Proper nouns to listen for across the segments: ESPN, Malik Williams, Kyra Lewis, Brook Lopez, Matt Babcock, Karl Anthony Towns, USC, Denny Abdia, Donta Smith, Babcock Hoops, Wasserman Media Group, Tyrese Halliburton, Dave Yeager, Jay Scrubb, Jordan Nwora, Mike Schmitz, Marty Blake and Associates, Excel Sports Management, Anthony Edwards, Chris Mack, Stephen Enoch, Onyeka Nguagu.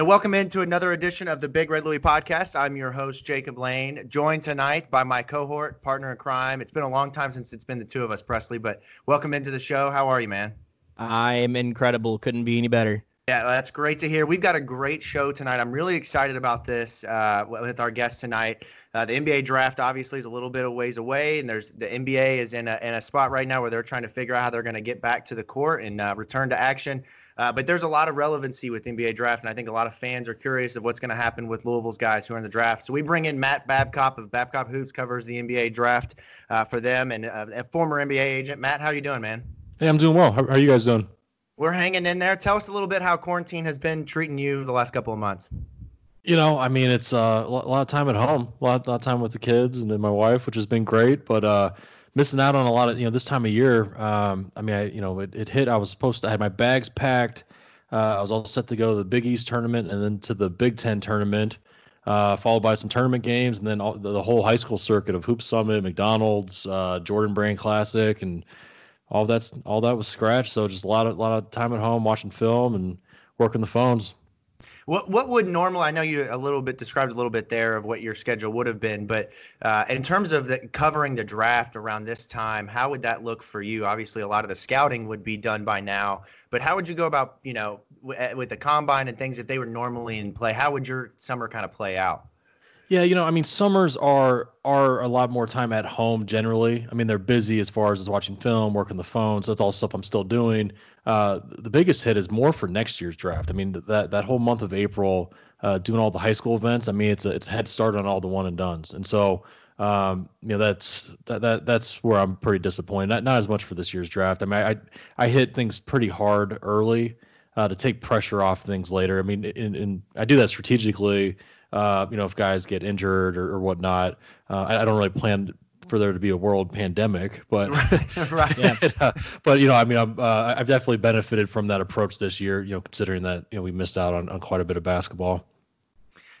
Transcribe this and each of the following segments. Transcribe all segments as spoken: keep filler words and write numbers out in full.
And welcome into another edition of the Big Red Louie podcast. I'm your host, Jacob Lane, joined tonight by my cohort, partner in crime. It's been a long time since it's been the two of us, Presley, but welcome into the show. How are you, man? I am incredible. Couldn't be any better. Yeah, that's great to hear. We've got a great show tonight. I'm really excited about this uh, with our guest tonight. Uh, the N B A draft obviously is a little bit of ways away, and there's the N B A is in a in a spot right now where they're trying to figure out how they're going to get back to the court and uh, return to action. Uh, but there's a lot of relevancy with the N B A draft, and I think a lot of fans are curious of what's going to happen with Louisville's guys who are in the draft. So we bring in Matt Babcock of Babcock Hoops, covers the N B A draft uh, for them, and uh, a former N B A agent. Matt, how you doing, man? Hey, I'm doing well. How, how are you guys doing? We're hanging in there. Tell us a little bit how quarantine has been treating you the last couple of months. You know, I mean, it's uh, a lot of time at home, a lot, a lot of time with the kids and then my wife, which has been great, but uh, missing out on a lot of, you know, this time of year. Um, I mean, I, you know, it, it hit. I was supposed to, I had my bags packed. Uh, I was all set to go to the Big East tournament and then to the Big Ten tournament, uh, followed by some tournament games. And then all, the, the whole high school circuit of Hoop Summit, McDonald's, uh, Jordan Brand Classic, and all that's all that was scratched. So just a lot of, lot of time at home watching film and working the phones. What what would normal? I know you a little bit described a little bit there of what your schedule would have been, but uh, in terms of the, covering the draft around this time, how would that look for you? Obviously, a lot of the scouting would be done by now, but how would you go about, you know, w- with the combine and things if they were normally in play? How would your summer kind of play out? Yeah, you know, I mean, summers are are a lot more time at home generally. I mean, they're busy as far as watching film, working the phone. So that's all stuff I'm still doing. Uh, the biggest hit is more for next year's draft. I mean, that that whole month of April, uh, doing all the high school events. I mean, it's a, it's a head start on all the one and dones. And so, um, you know, that's that, that that's where I'm pretty disappointed. Not not as much for this year's draft. I mean, I I hit things pretty hard early uh, to take pressure off things later. I mean, and, and I do that strategically. Uh, you know, if guys get injured or, or whatnot, uh, I, I don't really plan for there to be a world pandemic, but, right. Yeah. uh, but, you know, I mean, I'm, uh, I've definitely benefited from that approach this year, you know, considering that, you know, we missed out on, on quite a bit of basketball.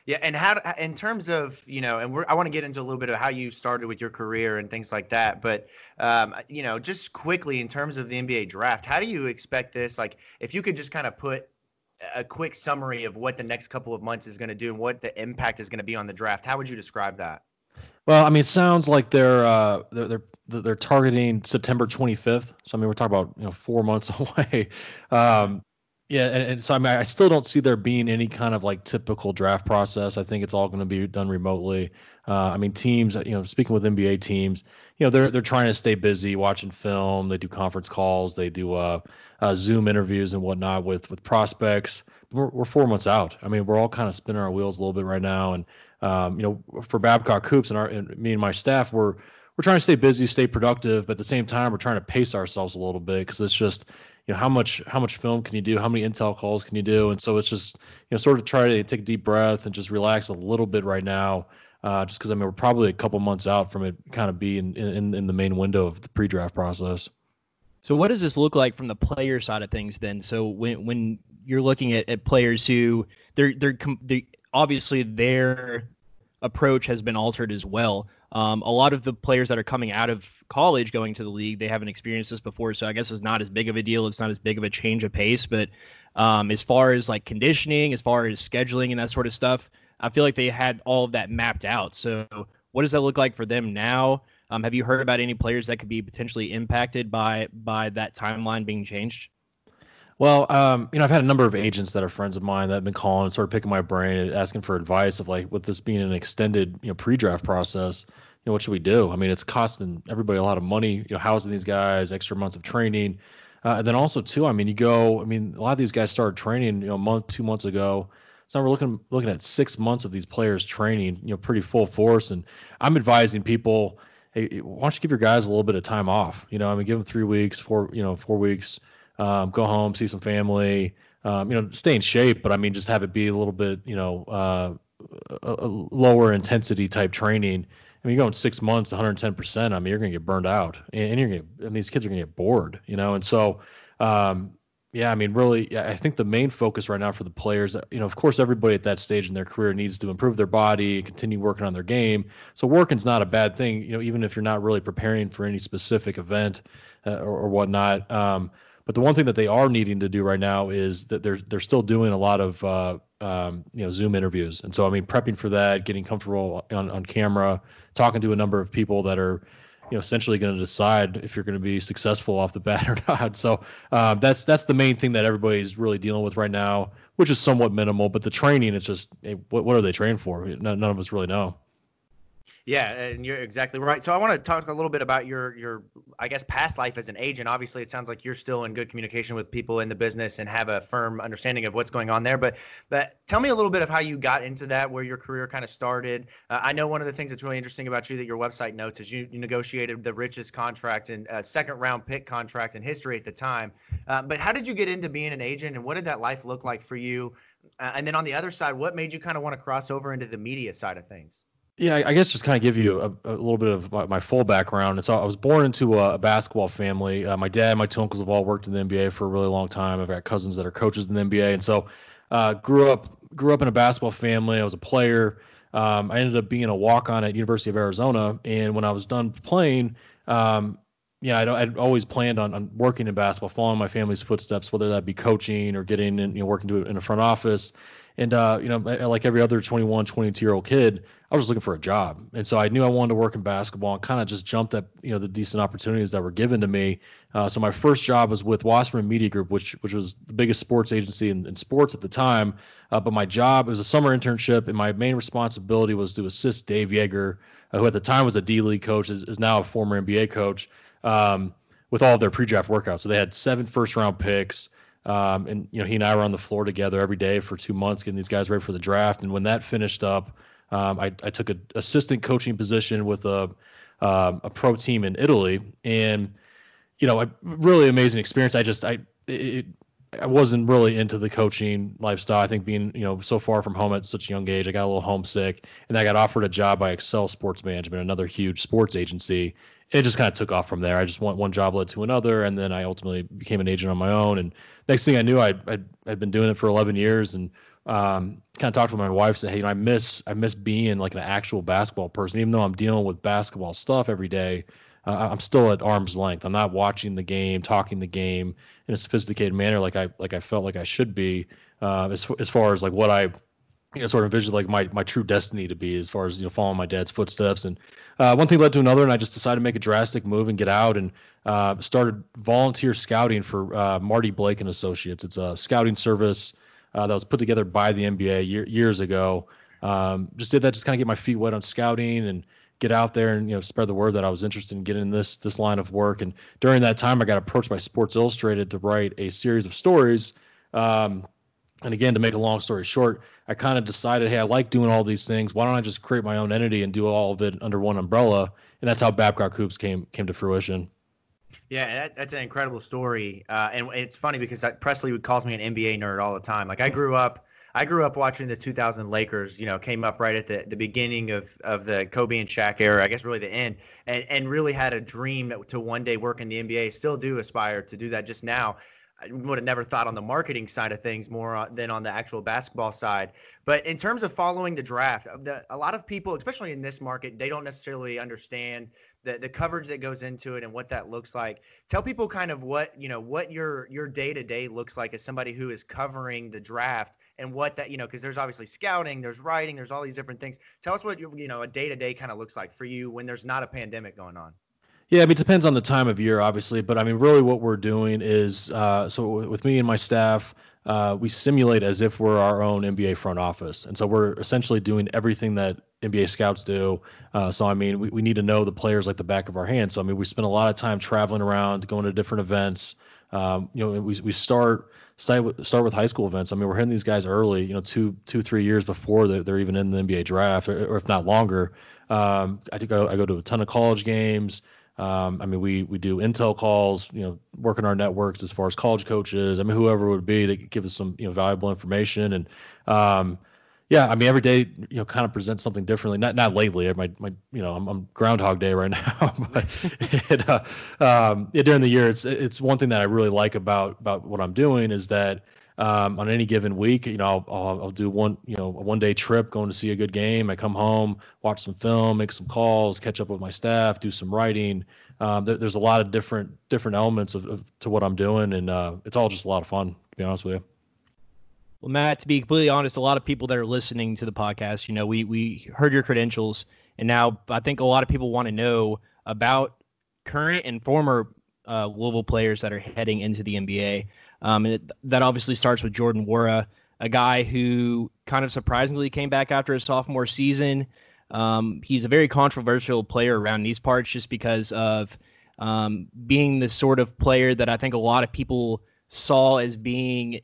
Yeah. And how, in terms of, you know, and we're, I want to get into a little bit of how you started with your career and things like that. But, um, you know, just quickly in terms of the N B A draft, how do you expect this? Like, if you could just kind of put a quick summary of what the next couple of months is going to do and what the impact is going to be on the draft. How would you describe that? Well, I mean, it sounds like they're, uh, they're, they're, they're targeting September twenty-fifth. So, I mean, we're talking about, you know, four months away. Um, yeah. And, and so I mean, I still don't see there being any kind of like typical draft process. I think it's all going to be done remotely. Uh, I mean, teams, you know, speaking with N B A teams, you know, they're, they're trying to stay busy watching film. They do conference calls. They do, uh, Uh, Zoom interviews and whatnot with with prospects. We're, we're four months out. I mean, we're all kind of spinning our wheels a little bit right now. And um, you know, for Babcock Hoops and our and me and my staff, we're we're trying to stay busy, stay productive, but at the same time, we're trying to pace ourselves a little bit because it's just, you know, how much how much film can you do? How many intel calls can you do? And so it's just, you know, sort of try to take a deep breath and just relax a little bit right now, uh, just because I mean we're probably a couple months out from it kind of being in, in, in the main window of the pre-draft process. So what does this look like from the player side of things then? So when when you're looking at, at players who they're, they're they're obviously their approach has been altered as well. Um, a lot of the players that are coming out of college going to the league, they haven't experienced this before. So I guess it's not as big of a deal. It's not as big of a change of pace. But um, as far as like conditioning, as far as scheduling and that sort of stuff, I feel like they had all of that mapped out. So what does that look like for them now? Um, have you heard about any players that could be potentially impacted by by that timeline being changed? Well, um, you know, I've had a number of agents that are friends of mine that have been calling and sort of picking my brain and asking for advice of like, with this being an extended, you know, pre-draft process, you know, what should we do? I mean, it's costing everybody a lot of money, you know, housing these guys, extra months of training. Uh, and then also too, I mean, you go, I mean, a lot of these guys started training, you know, a month, two months ago. So we're looking looking at six months of these players training, you know, pretty full force. And I'm advising people, hey, why don't you give your guys a little bit of time off? You know, I mean, give them three weeks, four, you know, four weeks, um, go home, see some family, um, you know, stay in shape, but I mean, just have it be a little bit, you know, uh, a, a lower intensity type training. I mean, you're going six months, one hundred ten percent. I mean, you're going to get burned out and you're going to, I mean, these kids are going to get bored, you know? And so, um, yeah, I mean, really, I think the main focus right now for the players, you know, of course, everybody at that stage in their career needs to improve their body, continue working on their game. So working's not a bad thing, you know, even if you're not really preparing for any specific event uh, or, or whatnot. Um, but the one thing that they are needing to do right now is that they're they're still doing a lot of uh, um, you know, Zoom interviews. And so, I mean, prepping for that, getting comfortable on, on camera, talking to a number of people that are, you know, essentially going to decide if you're going to be successful off the bat or not. So uh, that's that's the main thing that everybody's really dealing with right now, which is somewhat minimal. But the training, it's just, hey, what, what are they trained for? None, none of us really know. Yeah, and you're exactly right. So I want to talk a little bit about your, your, I guess, past life as an agent. Obviously, it sounds like you're still in good communication with people in the business and have a firm understanding of what's going on there. But but tell me a little bit of how you got into that, where your career kind of started. Uh, I know one of the things that's really interesting about you that your website notes is you, you negotiated the richest contract and uh, second round pick contract in history at the time. Uh, but how did you get into being an agent, and what did that life look like for you? Uh, and then on the other side, what made you kind of want to cross over into the media side of things? Yeah, I guess just kind of give you a, a little bit of my, my full background. And so I was born into a, a basketball family. Uh, my dad and my two uncles have all worked in the N B A for a really long time. I've got cousins that are coaches in the N B A. And so uh, grew up grew up in a basketball family. I was a player. Um, I ended up being a walk-on at University of Arizona. And when I was done playing, um, yeah, I'd, I'd always planned on, on working in basketball, following my family's footsteps, whether that be coaching or getting in, you know, working to, in a front office. And, uh, you know, like every other twenty-one, twenty-two-year-old kid, I was just looking for a job. And so I knew I wanted to work in basketball and kind of just jumped at, you know, the decent opportunities that were given to me. Uh, so my first job was with Wasserman Media Group, which which was the biggest sports agency in, in sports at the time. Uh, but my job was a summer internship, and my main responsibility was to assist Dave Yeager, uh, who at the time was a D-League coach, is, is now a former N B A coach, um, with all of their pre-draft workouts. So they had seven first-round picks. Um, and, you know, he and I were on the floor together every day for two months, getting these guys ready for the draft. And when that finished up, um, I, I took an assistant coaching position with a, um, a pro team in Italy. And, you know, a really amazing experience. I just, I, it, I wasn't really into the coaching lifestyle. I think being, you know, so far from home at such a young age, I got a little homesick, and I got offered a job by Excel Sports Management, another huge sports agency. It just kind of took off from there. I just want one job led to another. And then I ultimately became an agent on my own. And next thing I knew, I'd, I'd, I'd been doing it for eleven years, and um, kind of talked to my wife, said, hey, you know, I miss, I miss being like an actual basketball person. Even though I'm dealing with basketball stuff every day, uh, I'm still at arm's length. I'm not watching the game, talking the game in a sophisticated manner. Like I, like I felt like I should be, uh, as, as far as like what I, you know, sort of envisioned like my, my true destiny to be, as far as, you know, following my dad's footsteps. And uh, one thing led to another, and I just decided to make a drastic move and get out, and uh, started volunteer scouting for uh, Marty Blake and Associates. It's a scouting service uh, that was put together by the N B A year, years ago. Um, just did that, just kind of get my feet wet on scouting and get out there and, you know, spread the word that I was interested in getting in this, this line of work. And during that time, I got approached by Sports Illustrated to write a series of stories. Um, And again, to make a long story short, I kind of decided, hey, I like doing all these things. Why don't I just create my own entity and do all of it under one umbrella? And that's how Babcock Hoops came came to fruition. Yeah, that, that's an incredible story. Uh, and it's funny because I, Presley would calls me an N B A nerd all the time. Like I grew up. I grew up watching the two thousand Lakers, you know, came up right at the, the beginning of, of the Kobe and Shaq era, I guess really the end, and, and really had a dream to one day work in the N B A. Still do aspire to do that just now. I would have never thought on the marketing side of things more than on the actual basketball side. But in terms of following the draft, the, a lot of people, especially in this market, they don't necessarily understand the, the coverage that goes into it and what that looks like. Tell people kind of what, you know, what your your day-to-day looks like as somebody who is covering the draft, and what that, you know, because there's obviously scouting, there's writing, there's all these different things. Tell us what, your, you know, a day-to-day kind of looks like for you when there's not a pandemic going on. Yeah, I mean, it depends on the time of year, obviously. But I mean, really what we're doing is, uh, so w- with me and my staff, uh, we simulate as if we're our own N B A front office. And so we're essentially doing everything that N B A scouts do. Uh, so, I mean, we, we need to know the players like the back of our hand. So, I mean, we spend a lot of time traveling around, going to different events. Um, you know, we we start start with, start with high school events. I mean, we're hitting these guys early, you know, two, two, three years before they're, they're even in the N B A draft, or, or if not longer. Um, I, think I, I go to a ton of college games. Um, I mean, we we do intel calls, you know, working our networks as far as college coaches. I mean, whoever it would be that could give us some, you know, valuable information. And um, yeah, I mean, every day, you know, kind of presents something differently. Not not lately. My my, you know, I'm, I'm Groundhog Day right now. But it, uh, um, yeah, during the year, it's it's one thing that I really like about about what I'm doing is that um, on any given week, you know, I'll, I'll I'll do one, you know, a one day trip, going to see a good game. I come home, watch some film, make some calls, catch up with my staff, do some writing. Um, there, there's a lot of different different elements of, of to what I'm doing, and uh, it's all just a lot of fun, to be honest with you. Well, Matt, to be completely honest, a lot of people that are listening to the podcast, you know, we we heard your credentials, and now I think a lot of people want to know about current and former uh, Louisville players that are heading into the N B A. Um, and it, that obviously starts with Jordan Nwora, a guy who kind of surprisingly came back after his sophomore season. Um, he's a very controversial player around these parts just because of um, being the sort of player that I think a lot of people saw as being,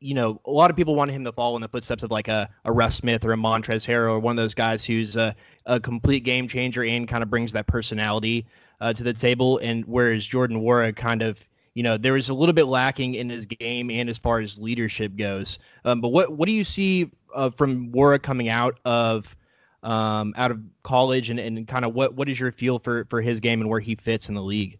you know, a lot of people wanted him to follow in the footsteps of like a, a Russ Smith or a Montrezl Harrell or one of those guys who's a, a complete game changer and kind of brings that personality uh, to the table. And whereas Jordan Nwora kind of, you know, there was a little bit lacking in his game and as far as leadership goes. Um, but what what do you see uh, from Nwora coming out of um, out of college and, and kind of what what is your feel for for his game and where he fits in the league?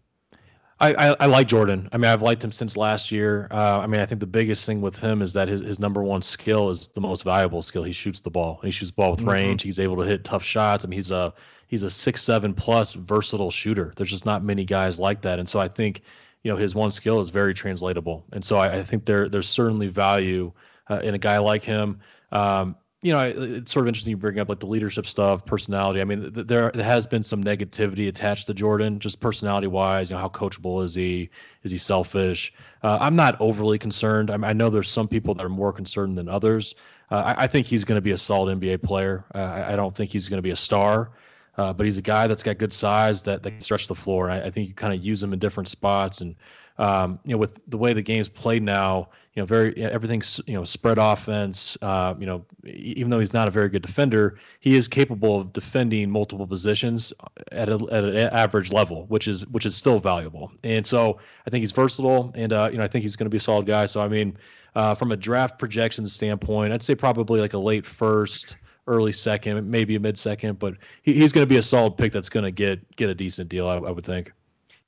I, I, I like Jordan. I mean, I've liked him since last year. Uh, I mean, I think the biggest thing with him is that his, his number one skill is the most valuable skill. He shoots the ball. He shoots the ball with mm-hmm. range. He's able to hit tough shots. I mean, he's a he's a six seven plus versatile shooter. There's just not many guys like that. And so I think, you know, his one skill is very translatable. And so I, I think there there's certainly value uh, in a guy like him. Um, you know, it, it's sort of interesting you bring up like the leadership stuff, personality. I mean, th- there has been some negativity attached to Jordan, just personality wise. You know, how coachable is he? Is he selfish? Uh, I'm not overly concerned. I mean, I know there's some people that are more concerned than others. Uh, I, I think he's going to be a solid N B A player. Uh, I, I don't think he's going to be a star. Uh, but he's a guy that's got good size that, that can stretch the floor. I, I think you kind of use him in different spots, and um, you know, with the way the game's played now, you know, very everything's you know spread offense. Uh, you know, even though he's not a very good defender, he is capable of defending multiple positions at a, at an average level, which is which is still valuable. And so I think he's versatile, and uh, you know, I think he's going to be a solid guy. So I mean, uh, from a draft projection standpoint, I'd say probably like a late first, early second, maybe a mid second, but he, he's going to be a solid pick that's going to get get a decent deal, I, I would think.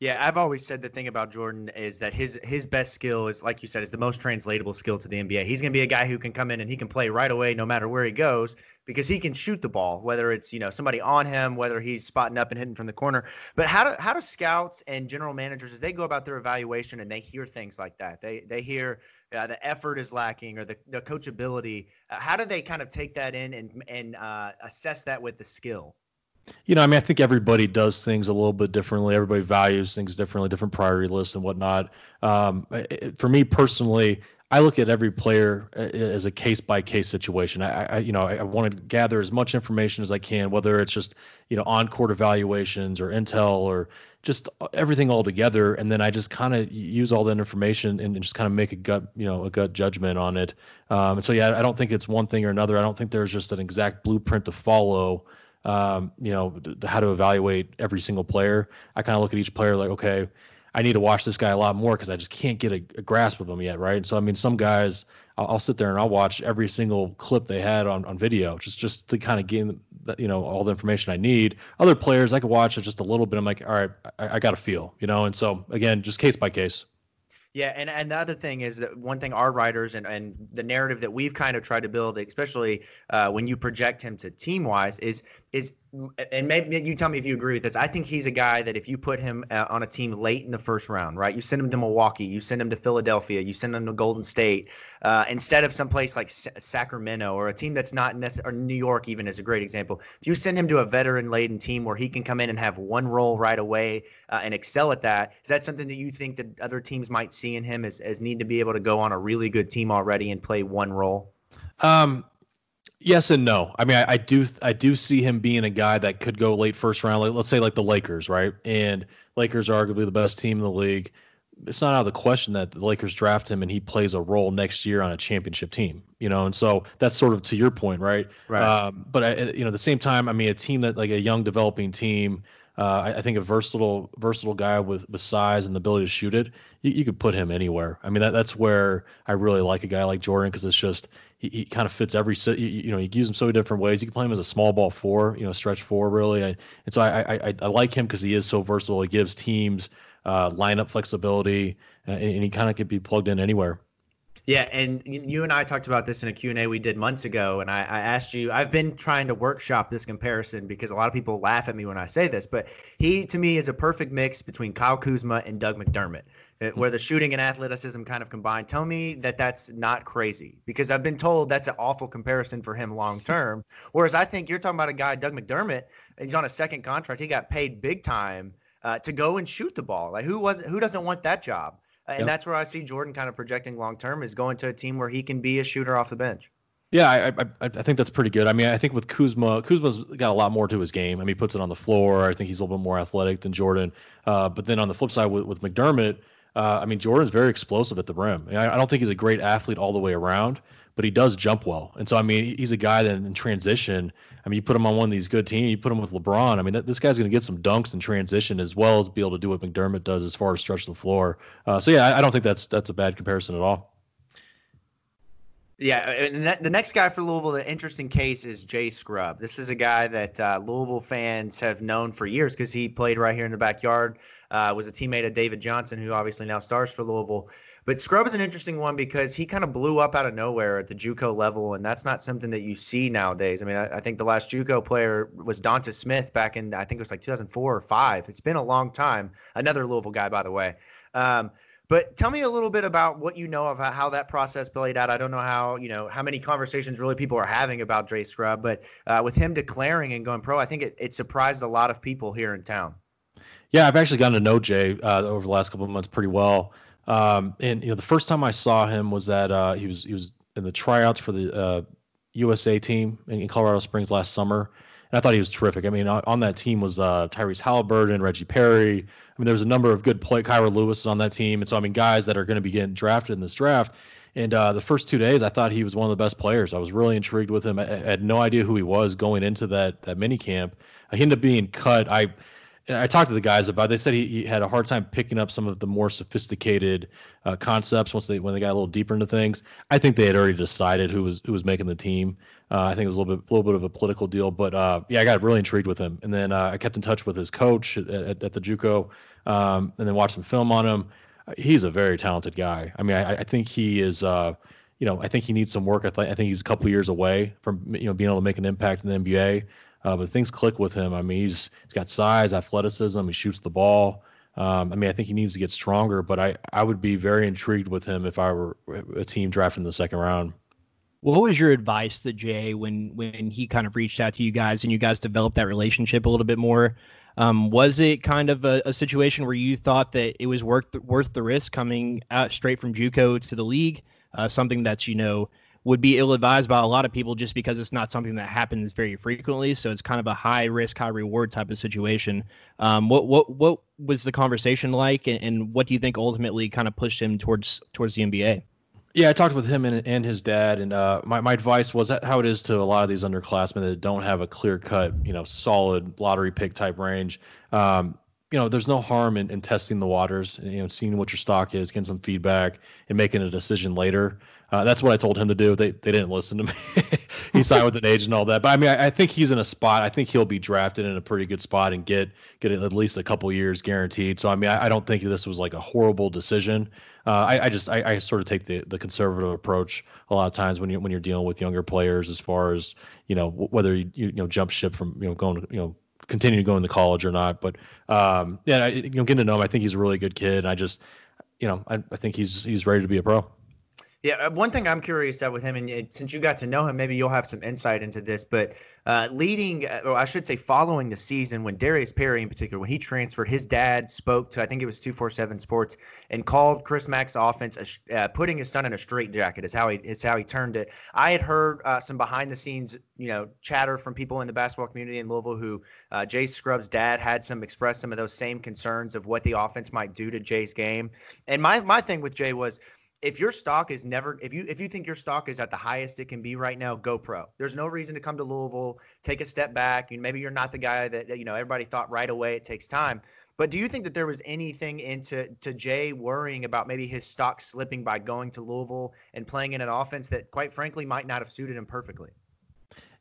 Yeah, I've always said the thing about Jordan is that his his best skill is, like you said, is the most translatable skill to the N B A. He's going to be a guy who can come in and he can play right away no matter where he goes because he can shoot the ball, whether it's, you know, somebody on him, whether he's spotting up and hitting from the corner. But how do how do scouts and general managers, as they go about their evaluation and they hear things like that, they they hear uh, the effort is lacking or the, the coachability, uh, how do they kind of take that in and, and uh, assess that with the skill? You know, I mean, I think everybody does things a little bit differently. Everybody values things differently, different priority lists and whatnot. Um, it, for me personally, I look at every player as a case by case situation. I, I you know, I, I want to gather as much information as I can, whether it's just, you know, on court evaluations or intel or just everything all together. And then I just kind of use all that information and, and just kind of make a gut, you know, a gut judgment on it. Um, and so, yeah, I don't think it's one thing or another. I don't think there's just an exact blueprint to follow. Um, you know, th- how to evaluate every single player. I kind of look at each player like, okay, I need to watch this guy a lot more because I just can't get a, a grasp of him yet, right? And so, I mean, some guys, I'll, I'll sit there and I'll watch every single clip they had on, on video just, just to kind of get, you know, all the information I need. Other players, I could watch it just a little bit. I'm like, all right, I, I got a feel, you know? And so, again, just case by case. Yeah, and, and the other thing is that one thing our writers and, and the narrative that we've kind of tried to build, especially uh, when you project him to team-wise, is is and maybe you tell me if you agree with this. I think he's a guy that if you put him uh, on a team late in the first round, right, you send him to Milwaukee, you send him to Philadelphia, you send him to Golden State, uh, instead of someplace like S- Sacramento or a team that's not necessarily – or New York even is a great example. If you send him to a veteran-laden team where he can come in and have one role right away uh, and excel at that, is that something that you think that other teams might see in him as, as need to be able to go on a really good team already and play one role? Um Yes and no. I mean, I, I do I do see him being a guy that could go late first round. Like, let's say like the Lakers, right? And Lakers are arguably the best team in the league. It's not out of the question that the Lakers draft him and he plays a role next year on a championship team, you know? And so that's sort of to your point, right? Right. Um, but, I, you know, at the same time, I mean, a team that like a young developing team, Uh, I, I think a versatile, versatile guy with, with size and the ability to shoot it, you, you could put him anywhere. I mean, that that's where I really like a guy like Jordan because it's just he, he kind of fits every you, you know you can use him so many different ways. You can play him as a small ball four, you know, stretch four really. I, and so I I, I like him because he is so versatile. He gives teams uh, lineup flexibility, uh, and, and he kind of could be plugged in anywhere. Yeah, and you and I talked about this in a Q and A we did months ago, and I, I asked you, I've been trying to workshop this comparison because a lot of people laugh at me when I say this, but he, to me, is a perfect mix between Kyle Kuzma and Doug McDermott, where the shooting and athleticism kind of combine. Tell me that that's not crazy, because I've been told that's an awful comparison for him long-term, whereas I think you're talking about a guy, Doug McDermott, he's on a second contract, he got paid big time uh, to go and shoot the ball. Like, who wasn't, who doesn't want that job? And yep. that's where I see Jordan kind of projecting long-term is going to a team where he can be a shooter off the bench. Yeah, I, I I think that's pretty good. I mean, I think with Kuzma, Kuzma's got a lot more to his game. I mean, he puts it on the floor. I think he's a little bit more athletic than Jordan. Uh, but then on the flip side with, with McDermott, uh, I mean, Jordan's very explosive at the rim. I, I don't think he's a great athlete all the way around, but he does jump well. And so, I mean, he's a guy that in transition, I mean, you put him on one of these good teams, you put him with LeBron. I mean, that, this guy's going to get some dunks in transition as well as be able to do what McDermott does as far as stretch the floor. Uh, so, yeah, I, I don't think that's that's a bad comparison at all. Yeah, and that, the next guy for Louisville, the interesting case is Jay Scrubb. This is a guy that uh, Louisville fans have known for years because he played right here in the backyard, uh, was a teammate of David Johnson, who obviously now stars for Louisville. But Scrubb is an interesting one because he kind of blew up out of nowhere at the JUCO level, and that's not something that you see nowadays. I mean, I, I think the last JUCO player was Donta Smith back in, I think it was like two thousand four or five. It's been a long time. Another Louisville guy, by the way. Um, but tell me a little bit about what you know of how that process played out. I don't know how, you know, how many conversations really people are having about Jay Scrubb, but uh, with him declaring and going pro, I think it, it surprised a lot of people here in town. Yeah, I've actually gotten to know Jay uh, over the last couple of months pretty well. Um, and, you know, the first time I saw him was that uh, he was he was in the tryouts for the uh, U S A team in Colorado Springs last summer. And I thought he was terrific. I mean, on, on that team was uh, Tyrese Halliburton, Reggie Perry. I mean, there was a number of good play. Kyra Lewis is on that team. And so, I mean, guys that are going to be getting drafted in this draft. And uh, the first two days, I thought he was one of the best players. I was really intrigued with him. I, I had no idea who he was going into that that mini camp. He ended up being cut. I I talked to the guys about it. They said he, he had a hard time picking up some of the more sophisticated uh, concepts once they when they got a little deeper into things. I think they had already decided who was who was making the team. Uh, I think it was a little bit a little bit of a political deal, but uh, yeah, I got really intrigued with him. And then uh, I kept in touch with his coach at, at, at the JUCO, um, and then watched some film on him. He's a very talented guy. I mean, I, I think he is. Uh, you know, I think he needs some work. I, th- I think he's a couple years away from you know being able to make an impact in the N B A. Uh, but things click with him. I mean, he's he's got size, athleticism. He shoots the ball. Um, I mean, I think he needs to get stronger. But I, I would be very intrigued with him if I were a team drafting the second round. What was your advice to Jay when when he kind of reached out to you guys and you guys developed that relationship a little bit more? Um, was it kind of a, a situation where you thought that it was worth worth the risk coming out straight from JUCO to the league? Uh, something that's you know. would be ill-advised by a lot of people just because it's not something that happens very frequently. So it's kind of a high-risk, high-reward type of situation. Um, what what what was the conversation like, and, and what do you think ultimately kind of pushed him towards towards the N B A? Yeah, I talked with him and, and his dad, and uh, my my advice was that how it is to a lot of these underclassmen that don't have a clear-cut, you know, solid lottery pick type range. Um, you know, there's no harm in, in testing the waters, and, you know, seeing what your stock is, getting some feedback, and making a decision later. Uh, that's what I told him to do. They they didn't listen to me. He signed with an agent and all that. But, I mean, I, I think he's in a spot. I think he'll be drafted in a pretty good spot and get get at least a couple years guaranteed. So, I mean, I, I don't think this was like a horrible decision. Uh, I, I just I, I sort of take the, the conservative approach a lot of times when, you, when you're dealing with younger players as far as, you know, whether you, you know jump ship from, you know, going to, you know, continue going to college or not. But, um, yeah, I, you know, getting to know him, I think he's a really good kid. And I just, you know, I, I think he's he's ready to be a pro. Yeah, one thing I'm curious at with him, and it, since you got to know him, maybe you'll have some insight into this, but uh, leading, or I should say following the season, when Darius Perry in particular, when he transferred, his dad spoke to, I think it was two forty-seven Sports, and called Chris Mack's offense, uh, putting his son in a straitjacket is how he, is how he turned it. I had heard uh, some behind-the-scenes you know, chatter from people in the basketball community in Louisville who uh, Jay Scrubb's dad had some expressed some of those same concerns of what the offense might do to Jay's game. And my my thing with Jay was, If your stock is never, if you if you think your stock is at the highest it can be right now, go pro. There's no reason to come to Louisville, take a step back. And maybe you're not the guy that you know everybody thought right away. It takes time. But do you think that there was anything into to Jay worrying about maybe his stock slipping by going to Louisville and playing in an offense that, quite frankly, might not have suited him perfectly?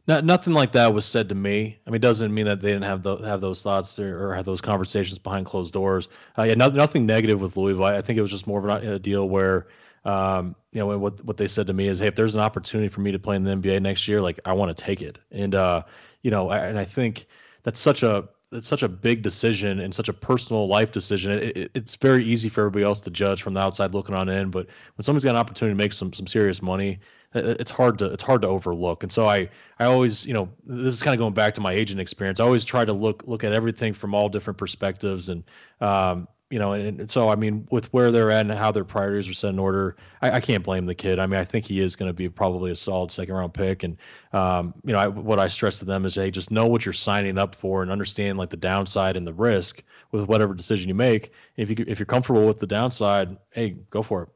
Not, nothing like that was said to me. I mean, it doesn't mean that they didn't have the, have those thoughts or, or have those conversations behind closed doors. Uh, yeah, no, nothing negative with Louisville. I think it was just more of a, a deal where. um, you know, and what, what they said to me is, hey, if there's an opportunity for me to play in the N B A next year, like, I want to take it. And, uh, you know, I, and I think that's such a, that's such a big decision and such a personal life decision. It, it, it's very easy for everybody else to judge from the outside looking on in, but when somebody's got an opportunity to make some, some serious money, it's hard to, it's hard to overlook. And so I, I always, you know, this is kind of going back to my agent experience. I always try to look, look at everything from all different perspectives. And, um, you know, and, and so, I mean, with where they're at and how their priorities are set in order, I, I can't blame the kid. I mean, I think he is going to be probably a solid second round pick. And, um, you know, I, what I stress to them is, hey, just know what you're signing up for and understand like the downside and the risk with whatever decision you make. If you, if you're comfortable with the downside, hey, go for it.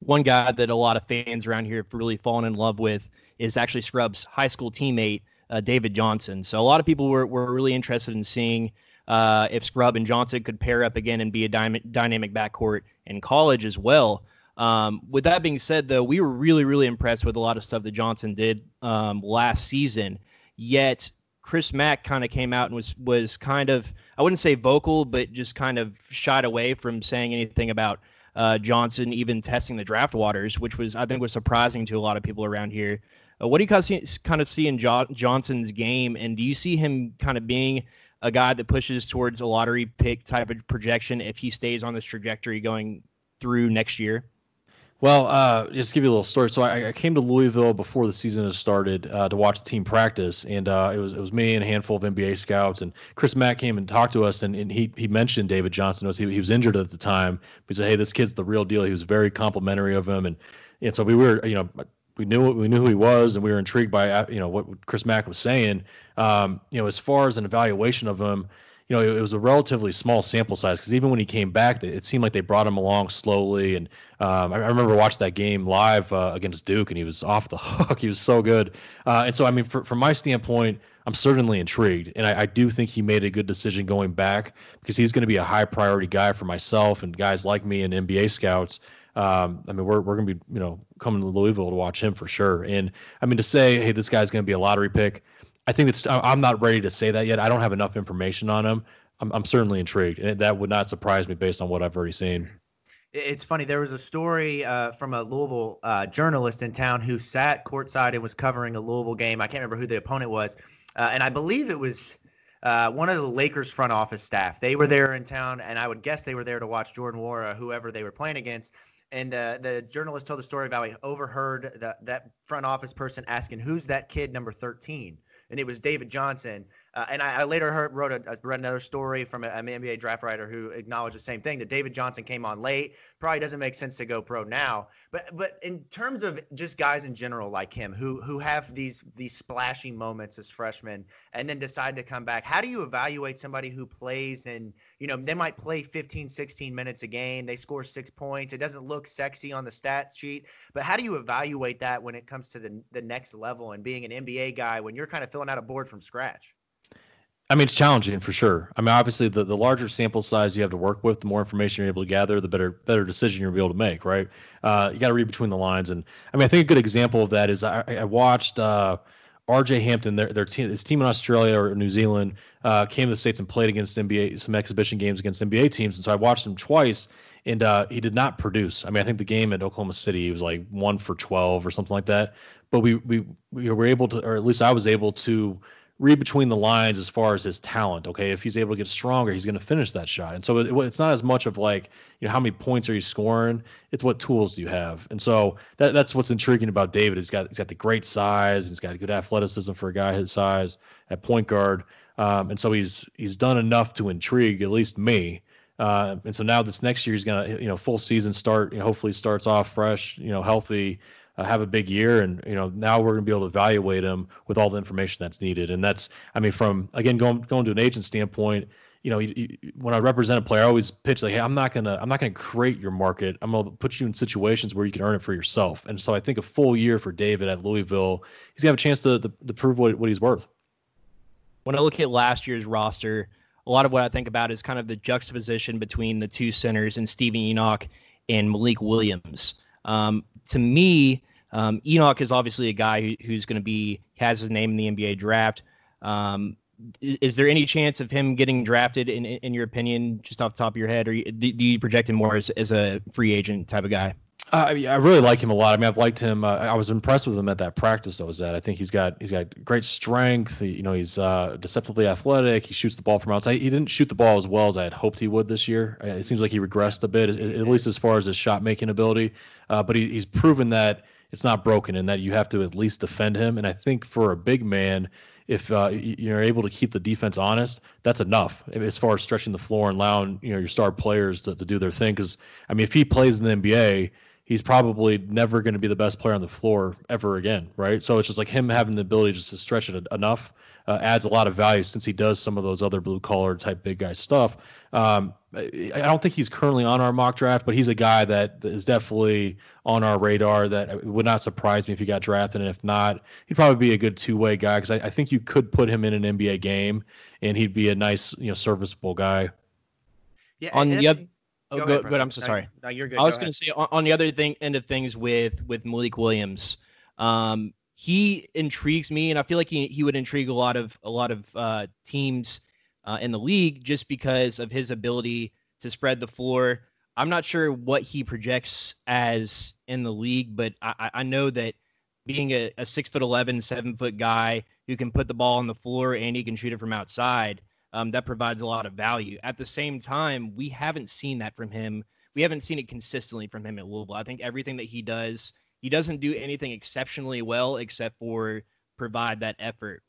One guy that a lot of fans around here have really fallen in love with is actually Scrubb's high school teammate, uh, David Johnson. So a lot of people were, were really interested in seeing uh, if Scrubb and Johnson could pair up again and be a dy- dynamic backcourt in college as well. Um, with that being said, though, we were really, really impressed with a lot of stuff that Johnson did um, last season. Yet Chris Mack kind of came out and was was kind of, I wouldn't say vocal, but just kind of shied away from saying anything about Uh, Johnson even testing the draft waters, which was, I think, was surprising to a lot of people around here. Uh, what do you kind of see, kind of see in jo- Johnson's game, and do you see him kind of being a guy that pushes towards a lottery pick type of projection if he stays on this trajectory going through next year? Well, uh, just to give you a little story. So I, I came to Louisville before the season has started uh, to watch the team practice, and uh, it was it was me and a handful of N B A scouts. And Chris Mack came and talked to us, and, and he he mentioned David Johnson. He, he was injured at the time. He said, "Hey, this kid's the real deal." He was very complimentary of him, and and so we were, you know, we knew we knew who he was, and we were intrigued by you know what Chris Mack was saying. Um, you know, as far as an evaluation of him, you know, it was a relatively small sample size because even when he came back, it seemed like they brought him along slowly. And um, I remember watching that game live uh, against Duke, and he was off the hook. He was so good. Uh, and so, I mean, for, from my standpoint, I'm certainly intrigued. And I, I do think he made a good decision going back because he's going to be a high priority guy for myself and guys like me and N B A scouts. Um, I mean, we're we're going to be, you know, coming to Louisville to watch him for sure. And I mean, to say, hey, this guy's going to be a lottery pick, I think it's, I'm not ready to say that yet. I don't have enough information on him. I'm, I'm certainly intrigued, and that would not surprise me based on what I've already seen. It's funny. There was a story uh, from a Louisville uh, journalist in town who sat courtside and was covering a Louisville game. I can't remember who the opponent was, uh, and I believe it was uh, one of the Lakers front office staff. They were there in town, and I would guess they were there to watch Jordan Nwora, whoever they were playing against. And uh, the journalist told the story about he overheard the, that front office person asking, "Who's that kid number thirteen?" And it was David Johnson. Uh, and I, I later heard, wrote a, I read another story from a, an N B A draft writer who acknowledged the same thing, that David Johnson came on late. Probably doesn't make sense to go pro now. But but in terms of just guys in general like him who who have these these splashy moments as freshmen and then decide to come back, how do you evaluate somebody who plays and, you know, they might play fifteen, sixteen minutes a game. They score six points. It doesn't look sexy on the stat sheet. But how do you evaluate that when it comes to the the next level and being an N B A guy when you're kind of filling out a board from scratch? I mean, it's challenging for sure. I mean, obviously, the, the larger sample size you have to work with, the more information you're able to gather, the better better decision you're able to make, right? Uh, you got to read between the lines. And I mean, I think a good example of that is I, I watched uh, R J. Hampton, their, their team, his team in Australia or New Zealand, uh, came to the States and played against N B A, some exhibition games against N B A teams. And so I watched him twice. And uh, he did not produce. I mean, I think the game at Oklahoma City, he was like one for twelve or something like that. But we we we were able to, or at least I was able to, read between the lines as far as his talent. Okay, if he's able to get stronger, he's going to finish that shot. And so it, it's not as much of like, you know, how many points are you scoring? It's what tools do you have? And so that that's what's intriguing about David. He's got he's got the great size. He's got good athleticism for a guy his size at point guard. Um, and so he's he's done enough to intrigue at least me. Uh, and so now this next year he's going to, you know, full season start. You know, hopefully starts off fresh, you know, healthy. Uh, have a big year, and you know now we're going to be able to evaluate him with all the information that's needed. And that's, I mean, from again going going to an agent standpoint, you know, you, you, when I represent a player, I always pitch like, hey, I'm not gonna I'm not gonna create your market. I'm gonna put you in situations where you can earn it for yourself. And so I think a full year for David at Louisville, he's gonna have a chance to to, to prove what what he's worth. When I look at last year's roster, a lot of what I think about is kind of the juxtaposition between the two centers and Stephen Enoch and Malik Williams. Um, to me, um, Enoch is obviously a guy who, who's going to be, has his name in the N B A draft. Um, is, is there any chance of him getting drafted in, in your opinion, just off the top of your head, or do, do you project him more as, as a free agent type of guy? Uh, I really like him a lot. I mean, I've liked him. Uh, I was impressed with him at that practice I was at. I think he's got he's got great strength. He, you know, he's uh, deceptively athletic. He shoots the ball from outside. He didn't shoot the ball as well as I had hoped he would this year. It seems like he regressed a bit, at, at least as far as his shot making ability. Uh, but he, he's proven that it's not broken and that you have to at least defend him. And I think for a big man, if uh, you're able to keep the defense honest, that's enough as far as stretching the floor and allowing, you know, your star players to, to do their thing. Because I mean, if he plays in the N B A, he's probably never going to be the best player on the floor ever again, right? So it's just like him having the ability just to stretch it enough uh, adds a lot of value since he does some of those other blue-collar type big guy stuff. Um, I don't think he's currently on our mock draft, but he's a guy that is definitely on our radar that would not surprise me if he got drafted. And if not, he'd probably be a good two-way guy because I, I think you could put him in an N B A game and he'd be a nice, you know, serviceable guy. Yeah, on the other... Oh, go ahead, but I'm so no, sorry. No, you're good. I was going to say on, on the other thing end of things with with Malik Williams, um, he intrigues me, and I feel like he, he would intrigue a lot of a lot of uh, teams uh, in the league just because of his ability to spread the floor. I'm not sure what he projects as in the league, but I, I know that being a, a six foot eleven, seven foot guy who can put the ball on the floor and he can shoot it from outside. Um, that provides a lot of value. At the same time, we haven't seen that from him. We haven't seen it consistently from him at Louisville. I think everything that he does, he doesn't do anything exceptionally well except for provide that effort.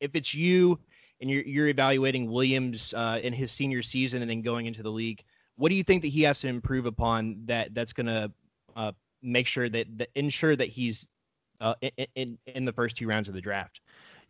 If it's you and you're, you're evaluating Williams uh, in his senior season and then going into the league, what do you think that he has to improve upon that that's going to uh, make sure that, that ensure that he's uh, in, in, in the first two rounds of the draft?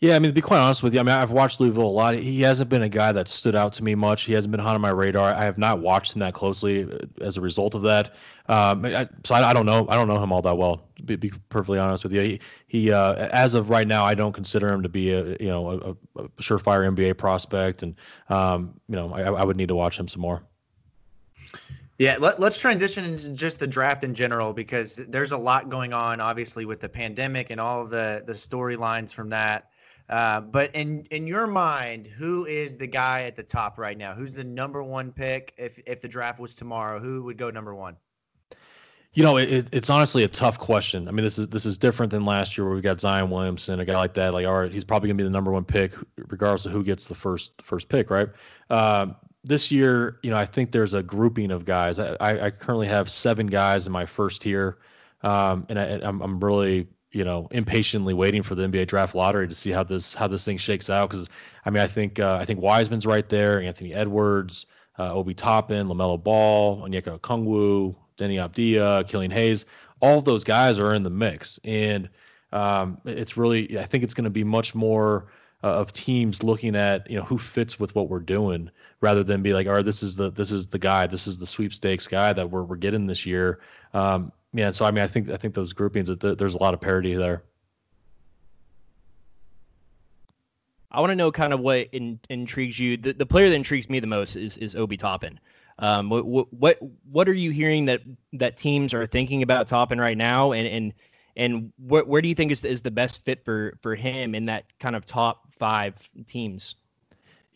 Yeah, I mean, to be quite honest with you, I mean, I've watched Louisville a lot. He hasn't been a guy that stood out to me much. He hasn't been hot on my radar. I have not watched him that closely as a result of that. Um, I, so I, I don't know. I don't know him all that well, to be, be perfectly honest with you. He, he uh, as of right now, I don't consider him to be a you know a, a surefire N B A prospect, and um, you know I, I would need to watch him some more. Yeah, let, let's transition into just the draft in general because there's a lot going on, obviously, with the pandemic and all the the storylines from that. Uh, but in, in your mind, who is the guy at the top right now? Who's the number one pick? If if the draft was tomorrow, who would go number one? You know, it, it's honestly a tough question. I mean, this is this is different than last year where we got Zion Williamson, a guy like that. Like, all right, he's probably gonna be the number one pick, regardless of who gets the first first pick, right? Um, this year, you know, I think there's a grouping of guys. I, I currently have seven guys in my first tier, um, and I, I'm I'm really. you know, impatiently waiting for the N B A draft lottery to see how this how this thing shakes out. Because I mean, I think uh, I think Wiseman's right there, Anthony Edwards, uh, Obi Toppin, LaMelo Ball, Onyeka Okongwu, Denny Abdia, Killian Hayes. All of those guys are in the mix, and um, it's really I think it's going to be much more uh, of teams looking at you know who fits with what we're doing rather than be like, all right, this is the this is the guy, this is the sweepstakes guy that we're we're getting this year. Um, Yeah, so I mean, I think I think those groupings, there's a lot of parity there. I want to know kind of what in, intrigues you. The, the player that intrigues me the most is is Obi Toppin. Um, what what what are you hearing that that teams are thinking about Toppin right now, and and and wh- where do you think is is the best fit for for him in that kind of top five teams?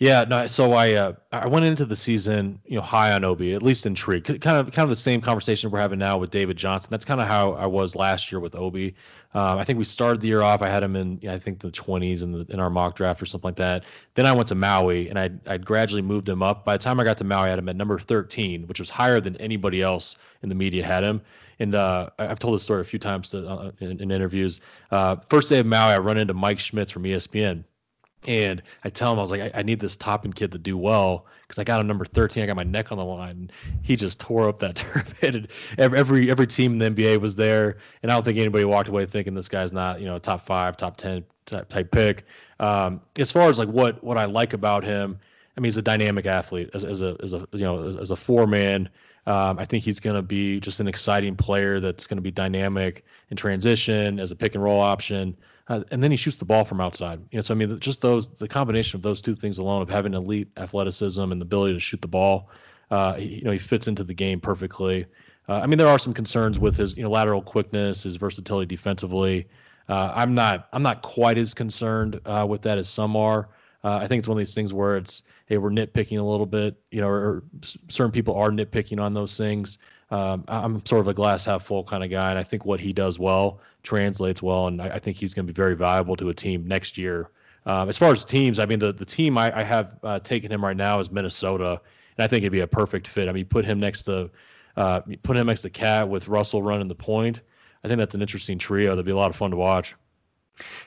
Yeah, no. So I uh, I went into the season, you know, high on Obi, at least intrigued. Kind of, kind of the same conversation we're having now with David Johnson. That's kind of how I was last year with Obi. Um, I think we started the year off. I had him in, I think, the twenties in, the, in our mock draft or something like that. Then I went to Maui, and I I gradually moved him up. By the time I got to Maui, I had him at number thirteen, which was higher than anybody else in the media had him. And uh, I've told this story a few times to, uh, in, in interviews. Uh, first day of Maui, I run into Mike Schmitz from E S P N. And I tell him, I was like, I, I need this Toppin kid to do well because I got him number thirteen. I got my neck on the line. He just tore up that tournament. And every, every every team in the N B A was there. And I don't think anybody walked away thinking this guy's not, you know, top five, top ten type, type pick. Um, as far as like what what I like about him, I mean, he's a dynamic athlete as, as a as a you know as, as a four man. Um, I think he's going to be just an exciting player that's going to be dynamic in transition as a pick and roll option. Uh, and then he shoots the ball from outside. You know, so, I mean, just those the combination of those two things alone of having elite athleticism and the ability to shoot the ball, uh, he, you know, he fits into the game perfectly. Uh, I mean, there are some concerns with his you know, lateral quickness, his versatility defensively. Uh, I'm not I'm not quite as concerned uh, with that as some are. Uh, I think it's one of these things where it's, hey, we're nitpicking a little bit, you know, or certain people are nitpicking on those things. um, I'm sort of a glass half full kind of guy, and I think what he does well translates well, and I, I think he's going to be very valuable to a team next year. Um, as far as teams, I mean, the, the team I, I have uh, taken him right now is Minnesota, and I think it'd be a perfect fit. I mean, put him next to uh, put him next to Cat with Russell running the point. I think that's an interesting trio. That'd be a lot of fun to watch.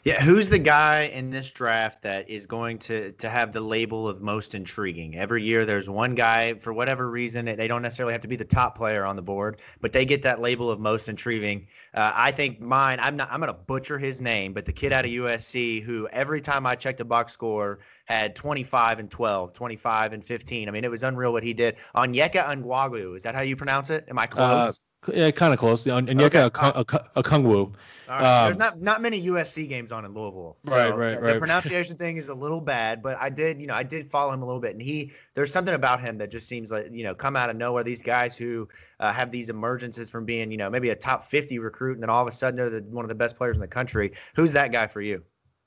Yeah, who's the guy in this draft that is going to to have the label of most intriguing? Every year there's one guy, for whatever reason, they don't necessarily have to be the top player on the board, but they get that label of most intriguing. Uh, I think mine, I'm not, I'm going to butcher his name, but the kid out of U S C who every time I checked the box score had twenty-five and twelve, twenty-five and fifteen. I mean, it was unreal what he did. Onyeka Nguagu, is that how you pronounce it? Am I close? Uh, Yeah, kind of close. Onyeka Okongwu. There's not not many U S C games on in Louisville. So right, right, right. The pronunciation thing is a little bad, but I did, you know, I did follow him a little bit, and he there's something about him that just seems like, you know, come out of nowhere. These guys who uh, have these emergences from being, you know, maybe a top fifty recruit, and then all of a sudden they're the, one of the best players in the country. Who's that guy for you?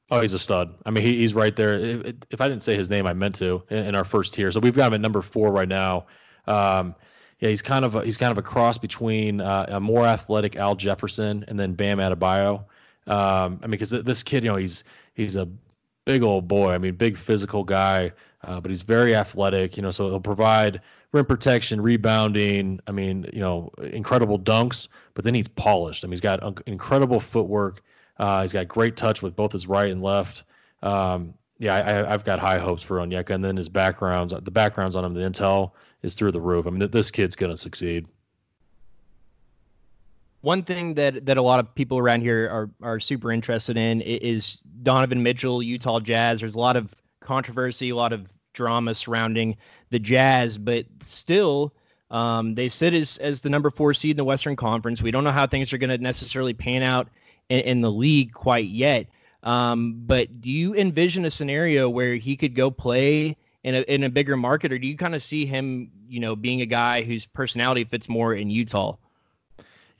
Oh, he's a stud. I mean, he, he's right there. If, if I didn't say his name, I meant to in, in our first tier. So we've got him at number four right now. Um, Yeah, he's kind of a, he's kind of a cross between uh, a more athletic Al Jefferson and then Bam Adebayo. Um, I mean, because th- this kid, you know, he's he's a big old boy. I mean, big physical guy, uh, but he's very athletic. You know, so he'll provide rim protection, rebounding. I mean, you know, incredible dunks. But then he's polished. I mean, he's got un- incredible footwork. Uh, he's got great touch with both his right and left. Um, yeah, I, I've got high hopes for Onyeka, and then his backgrounds, the backgrounds on him, the intel is through the roof. I mean, this kid's going to succeed. One thing that, that a lot of people around here are, are super interested in is Donovan Mitchell, Utah Jazz. There's a lot of controversy, a lot of drama surrounding the Jazz, but still um, they sit as, as the number four seed in the Western Conference. We don't know how things are going to necessarily pan out in, in the league quite yet. Um, but do you envision a scenario where he could go play in a, in a bigger market, or do you kind of see him, you know, being a guy whose personality fits more in Utah?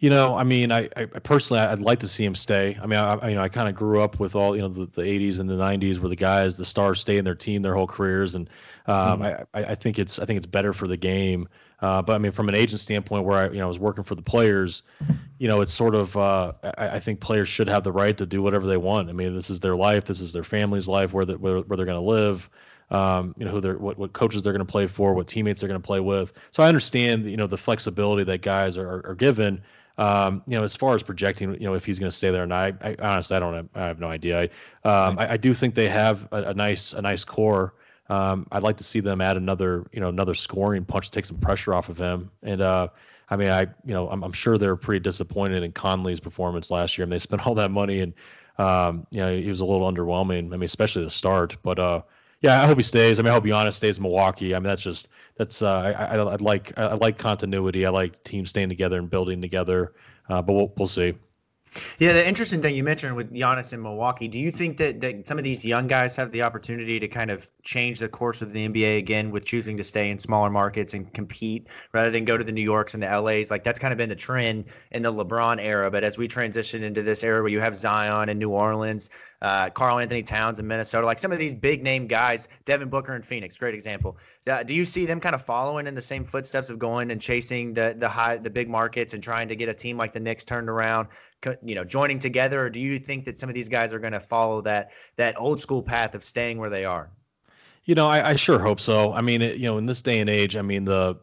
You know, I mean, I, I personally, I'd like to see him stay. I mean, I, I you know, I kind of grew up with all, you know, the, the eighties and the nineties where the guys, the stars stay in their team their whole careers. And um, mm-hmm. I, I think it's, I think it's better for the game. Uh, but I mean, from an agent standpoint where I, you know, I was working for the players, you know, it's sort of, uh, I, I think players should have the right to do whatever they want. I mean, this is their life. This is their family's life, where, the, where, where they're going to live. Um, you know, who they're, what, what coaches they're going to play for, what teammates they're going to play with. So I understand, you know, the flexibility that guys are, are given. Um, you know, as far as projecting, you know, if he's going to stay there or not, I, I honestly, I don't have, I have no idea. I, um, I, I do think they have a, a nice, a nice core. Um, I'd like to see them add another, you know, another scoring punch to take some pressure off of him. And, uh, I mean, I, you know, I'm, I'm sure they're pretty disappointed in Conley's performance last year. I mean, they spent all that money and, um, you know, he was a little underwhelming. I mean, especially the start, but, uh, yeah, I hope he stays. I mean, I hope Giannis stays in Milwaukee. I mean, that's just that's. Uh, I, I I like I like continuity. I like teams staying together and building together. Uh, but we'll we'll see. Yeah, the interesting thing you mentioned with Giannis in Milwaukee. Do you think that that some of these young guys have the opportunity to kind of change the course of the N B A again with choosing to stay in smaller markets and compete rather than go to the New Yorks and the L A's? Like, that's kind of been the trend in the LeBron era. But as we transition into this era where you have Zion in New Orleans, uh, Karl Anthony Towns in Minnesota, like some of these big name guys, Devin Booker in Phoenix, great example. Uh, do you see them kind of following in the same footsteps of going and chasing the the high the big markets and trying to get a team like the Knicks turned around, you know, joining together? Or do you think that some of these guys are going to follow that that old school path of staying where they are? You know, I, I sure hope so. I mean, it, you know, in this day and age, I mean, the,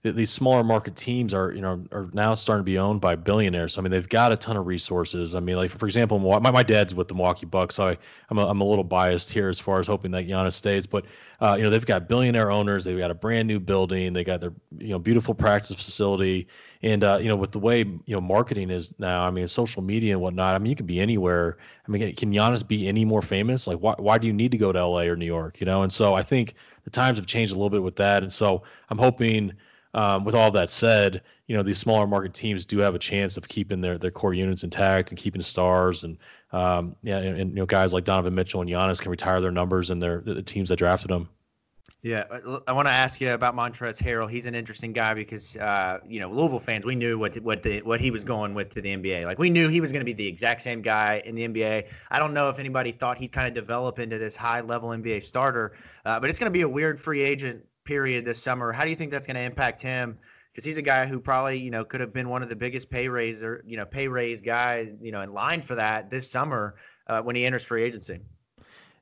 the these smaller market teams are, you know, are now starting to be owned by billionaires. So, I mean, they've got a ton of resources. I mean, like, for example, my, my dad's with the Milwaukee Bucks, so I, I'm, a, I'm a little biased here as far as hoping that Giannis stays. But, uh, you know, they've got billionaire owners. They've got a brand new building. They got their, you know, beautiful practice facility. And, uh, you know, with the way, you know, marketing is now, I mean, social media and whatnot, I mean, you could be anywhere. I mean, can Giannis be any more famous? Like, why why do you need to go to L A or New York, you know? And so I think the times have changed a little bit with that. And so I'm hoping, um, with all that said, you know, these smaller market teams do have a chance of keeping their, their core units intact and keeping stars. And, um, yeah, and, and, you know, guys like Donovan Mitchell and Giannis can retire their numbers and their the teams that drafted them. Yeah, I want to ask you about Montrezl Harrell. He's an interesting guy because, uh, you know, Louisville fans, we knew what what the, what he was going with to the N B A. Like, we knew he was going to be the exact same guy in the N B A. I don't know if anybody thought he'd kind of develop into this high-level N B A starter, uh, but it's going to be a weird free agent period this summer. How do you think that's going to impact him because he's a guy who probably, you know, could have been one of the biggest pay raise or, you know, pay raise guy, you know, in line for that this summer uh, when he enters free agency.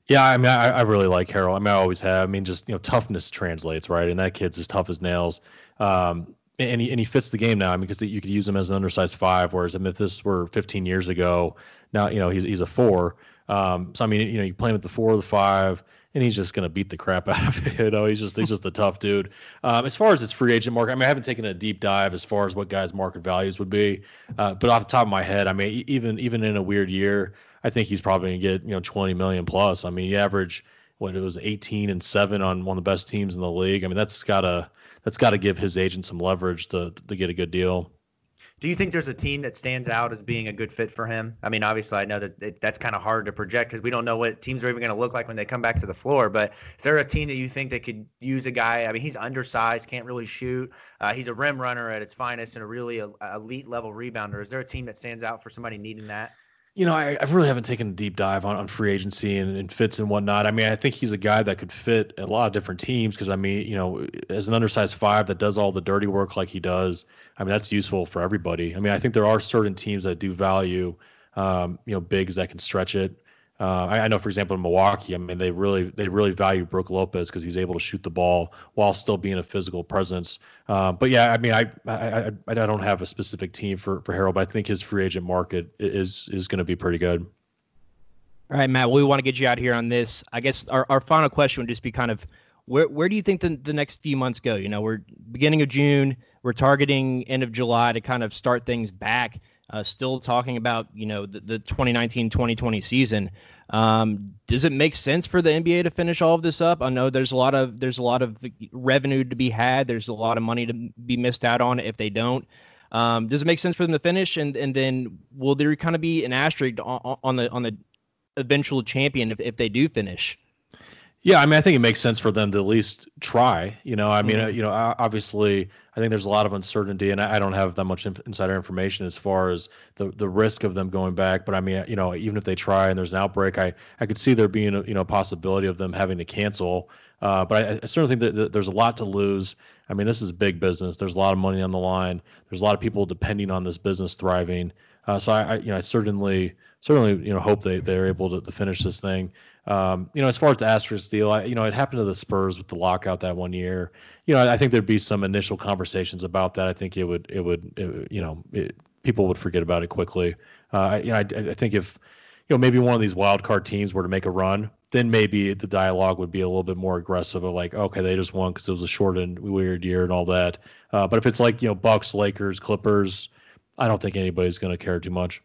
Yeah, I mean, I, I really like Harrell. I mean, I always have. I mean, just, you know, toughness translates, right? And that kid's as tough as nails. Um, and he and he fits the game now. I mean, because you could use him as an undersized five, whereas I mean, if this were fifteen years ago, now, you know, he's he's a four. Um, so I mean, you know, you play him at the four or the five, and he's just gonna beat the crap out of it. You know, he's just he's just a tough dude. Um, as far as his free agent market, I mean, I haven't taken a deep dive as far as what guys' market values would be. Uh, but off the top of my head, I mean, even even in a weird year, I think he's probably gonna get, you know, twenty million plus. I mean, he averaged what it was eighteen and seven on one of the best teams in the league. I mean, that's gotta that's gotta give his agent some leverage to to get a good deal. Do you think there's a team that stands out as being a good fit for him? I mean, obviously, I know that it, that's kind of hard to project because we don't know what teams are even going to look like when they come back to the floor. But is there a team that you think that could use a guy? I mean, he's undersized, can't really shoot. Uh, he's a rim runner at its finest and a really a, a elite level rebounder. Is there a team that stands out for somebody needing that? You know, I, I really haven't taken a deep dive on, on free agency and, and fits and whatnot. I mean, I think he's a guy that could fit a lot of different teams because, I mean, you know, as an undersized five that does all the dirty work like he does, I mean, that's useful for everybody. I mean, I think there are certain teams that do value, um, you know, bigs that can stretch it. Uh, I, I know, for example, in Milwaukee, I mean, they really they really value Brook Lopez because he's able to shoot the ball while still being a physical presence. Uh, but yeah, I mean, I I, I I don't have a specific team for for Harrell, but I think his free agent market is is going to be pretty good. All right, Matt, we want to get you out here on this. I guess our, our final question would just be kind of where where do you think the the next few months go? You know, we're beginning of June, we're targeting end of July to kind of start things back. Uh, still talking about, you know, the, the twenty nineteen twenty twenty season. Um, does it make sense for the N B A to finish all of this up? I know there's a lot of there's a lot of revenue to be had. There's a lot of money to be missed out on if they don't. Um, does it make sense for them to finish? And and then will there kind of be an asterisk on, on the on the eventual champion if, if they do finish? Yeah, I mean, I think it makes sense for them to at least try. You know, I mean, mm-hmm. you know, obviously, I think there's a lot of uncertainty, and I don't have that much insider information as far as the, the risk of them going back. But I mean, you know, even if they try and there's an outbreak, I, I could see there being a, you know, possibility of them having to cancel. Uh, but I, I certainly think that, that there's a lot to lose. I mean, this is big business. There's a lot of money on the line. There's a lot of people depending on this business thriving. Uh, so I, I, you know, I certainly, certainly, you know, hope they they're able to, to finish this thing. Um, you know, as far as the asterisk deal, I, you know, it happened to the Spurs with the lockout that one year. You know, I, I think there'd be some initial conversations about that. I think it would, it would, it, you know, it, people would forget about it quickly. Uh, I, you know, I, I think if, you know, maybe one of these wild card teams were to make a run, then maybe the dialogue would be a little bit more aggressive of like, okay, they just won because it was a short and weird year and all that. Uh, but if it's like, you know, Bucks, Lakers, Clippers, I don't think anybody's going to care too much.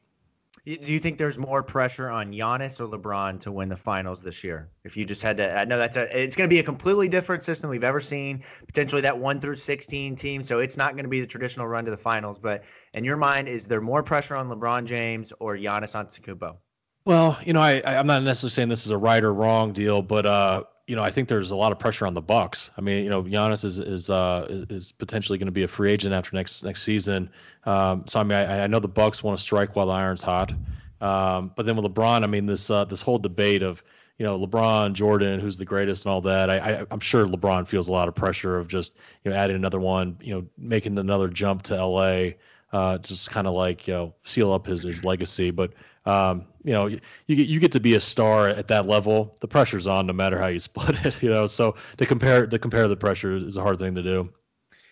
Do you think there's more pressure on Giannis or LeBron to win the finals this year? If you just had to, I know that's a, it's going to be a completely different system we've ever seen, potentially that one through sixteen team. So it's not going to be the traditional run to the finals, but in your mind, is there more pressure on LeBron James or Giannis Antetokounmpo? Well, you know, I, I'm not necessarily saying this is a right or wrong deal, but, uh, you know, I think there's a lot of pressure on the Bucks. I mean, you know, Giannis is is uh, is potentially going to be a free agent after next next season. Um, so I mean, I, I know the Bucks want to strike while the iron's hot. Um, but then with LeBron, I mean, this uh, this whole debate of, you know, LeBron, Jordan, who's the greatest, and all that. I, I I'm sure LeBron feels a lot of pressure of just, you know, adding another one, you know, making another jump to L A. Uh, just kind of like, you know, seal up his his legacy, but. Um, you know, you, you get you get to be a star at that level. The pressure's on, no matter how you split it. You know, so to compare to compare the pressure is a hard thing to do.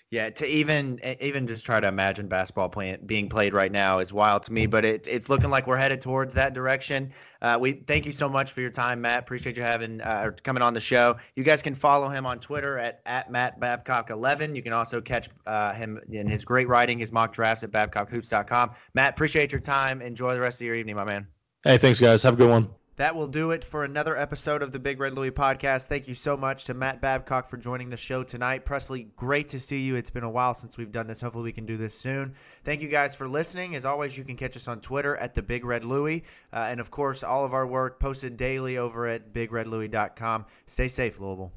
Yeah, to even even just try to imagine basketball playing being played right now is wild to me. But it it's looking like we're headed towards that direction. Uh, we thank you so much for your time, Matt. Appreciate you having uh, coming on the show. You guys can follow him on Twitter at, at Matt Babcock eleven. You can also catch uh, him in his great writing, his mock drafts at Babcock Hoops dot com. Matt, appreciate your time. Enjoy the rest of your evening, my man. Hey, thanks, guys. Have a good one. That will do it for another episode of the Big Red Louie podcast. Thank you so much to Matt Babcock for joining the show tonight. Presley, great to see you. It's been a while since we've done this. Hopefully we can do this soon. Thank you guys for listening. As always, you can catch us on Twitter at the Big Red Louie. Uh, and, of course, all of our work posted daily over at Big Red Louie dot com. Stay safe, Louisville.